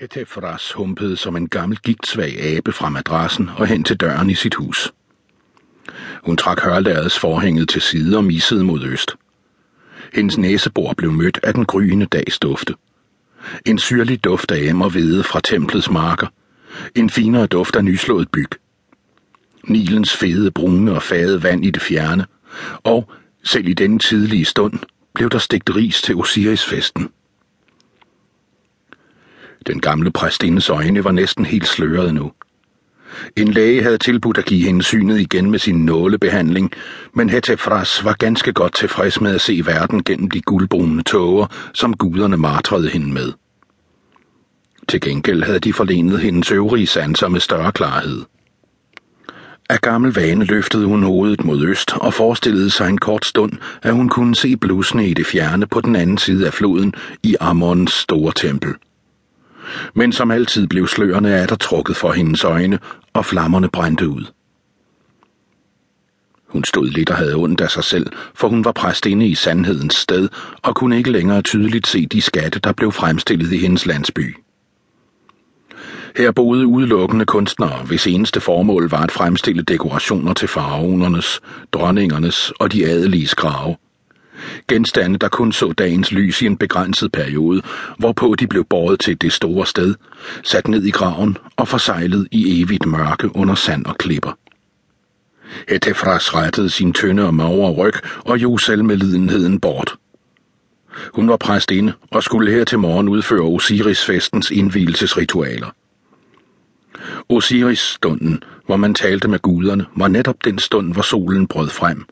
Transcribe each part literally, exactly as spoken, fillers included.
Hetepheres humpede som en gammel gigtsvag abe fra madrassen og hen til døren i sit hus. Hun trak hørlærets forhænget til side og missede mod øst. Hendes næsebor blev mødt af den gryende dagsdufte. En syrlig duft af emmer hvede fra templets marker. En finere duft af nyslået byg. Nilens fede, brune og fade vand i det fjerne. Og, selv i denne tidlige stund, blev der stegt ris til Osirisfesten. Den gamle præstindes øjne var næsten helt sløret nu. En læge havde tilbudt at give hende synet igen med sin nålebehandling, men Hetepheres var ganske godt tilfreds med at se verden gennem de guldbrune tåger, som guderne martrede hende med. Til gengæld havde de forlenet hendes øvrige sanser med større klarhed. Af gammel vane løftede hun hovedet mod øst og forestillede sig en kort stund, at hun kunne se blusene i det fjerne på den anden side af floden i Ammons store tempel. Men som altid blev slørene atter trukket for hendes øjne, og flammerne brændte ud. Hun stod lidt og havde ondt af sig selv, for hun var præstinde i sandhedens sted, og kunne ikke længere tydeligt se de skatte, der blev fremstillet i hendes landsby. Her boede udelukkende kunstnere, hvis eneste formål var at fremstille dekorationer til faraonernes, dronningernes og de adeliges grave. Genstande, der kun så dagens lys i en begrænset periode, hvorpå de blev båret til det store sted, sat ned i graven og forsejlet i evigt mørke under sand og klipper. Hetepheres rettede sin tynde og magre ryg og jog selvmedlidenheden bort. Hun var præstinde og skulle her til morgen udføre Osirisfestens indvielsesritualer. Osiris-stunden, hvor man talte med guderne, var netop den stund, hvor solen brød frem.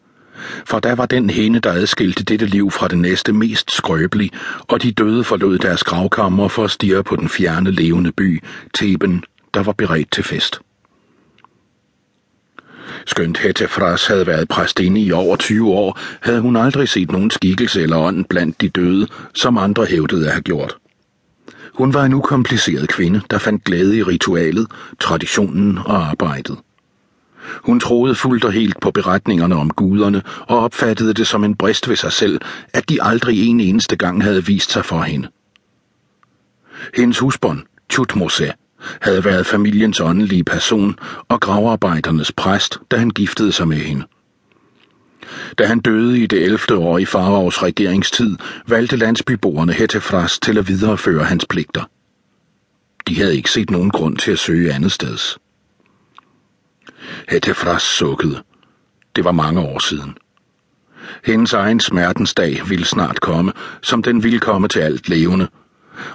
For der var den hende, der adskilte dette liv fra det næste, mest skrøbelig, og de døde forlod deres gravkammer for at stirre på den fjerne levende by, Theben, der var beredt til fest. Skønt Hetepheres havde været præstinde i over tyve år, havde hun aldrig set nogen skikkelse eller ånd blandt de døde, som andre hævdede at have gjort. Hun var en ukompliceret kvinde, der fandt glæde i ritualet, traditionen og arbejdet. Hun troede fuldt og helt på beretningerne om guderne og opfattede det som en brist ved sig selv, at de aldrig en eneste gang havde vist sig for hende. Hendes husbond, Thutmose, havde været familiens åndelige person og gravarbejdernes præst, da han giftede sig med hende. Da han døde i det ellevte år i faraos regeringstid, valgte landsbyboerne Hetepheres til at videreføre hans pligter. De havde ikke set nogen grund til at søge andet steds. Hetepheres sukkede. Det var mange år siden. Hendes egen smertensdag ville snart komme, som den ville komme til alt levende,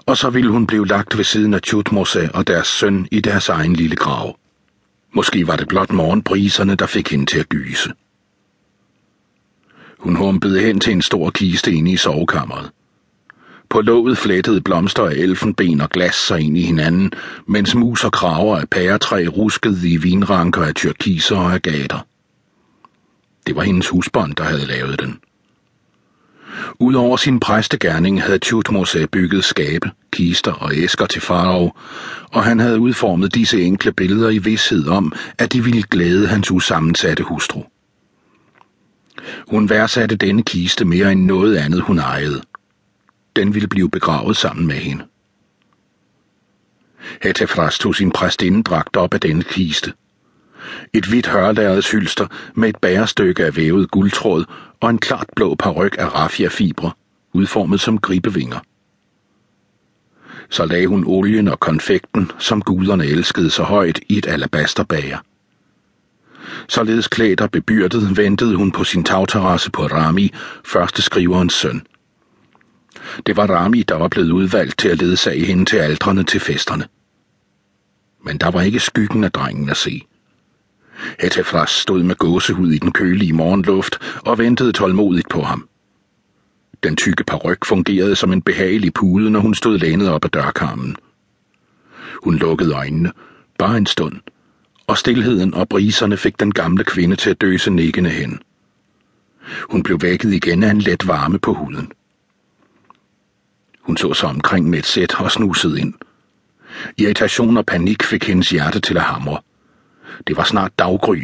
og så ville hun blive lagt ved siden af Thutmose og deres søn i deres egen lille grav. Måske var det blot morgenbriserne, der fik hende til at gyse. Hun humpede hen til en stor kiste inde i sovekammeret. På låget flettede blomster af elfenben og glas sig ind i hinanden, mens mus og krager af pæretræ ruskede i vinranker af tyrkiser og agater. Det var hendes husbond, der havde lavet den. Udover sin præstegerning havde Thutmose bygget skabe, kister og æsker til farao, og han havde udformet disse enkle billeder i vidshed om, at de ville glæde hans usammensatte hustru. Hun værdsatte denne kiste mere end noget andet, hun ejede. Den ville blive begravet sammen med hende. Hetepheres tog sin præstindedragt op af denne kiste. Et hvidt hørlærrets hylster med et bærestykke af vævet guldtråd og en klart blå paryk af raffiafibre, udformet som gribevinger. Så lagde hun olien og konfekten, som guderne elskede så højt, i et alabasterbager. Således klædt og bebyrdet ventede hun på sin tagterrasse på Rami, første skriverens søn. Det var Rami, der var blevet udvalgt til at ledsage hende til altrene til festerne. Men der var ikke skyggen af drengen at se. Hetepheres stod med gåsehud i den kølige morgenluft og ventede tålmodigt på ham. Den tykke paryk fungerede som en behagelig pude, når hun stod lænet op ad dørkarmen. Hun lukkede øjnene, bare en stund, og stilheden og briserne fik den gamle kvinde til at døse nikkende hen. Hun blev vækket igen af en let varme på huden. Hun så sig omkring med et sæt og snusede ind. Irritation og panik fik hendes hjerte til at hamre. Det var snart daggry.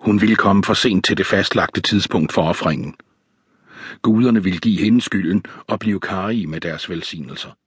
Hun ville komme for sent til det fastlagte tidspunkt for ofringen. Guderne ville give hende skylden og blive karrige med deres velsignelser.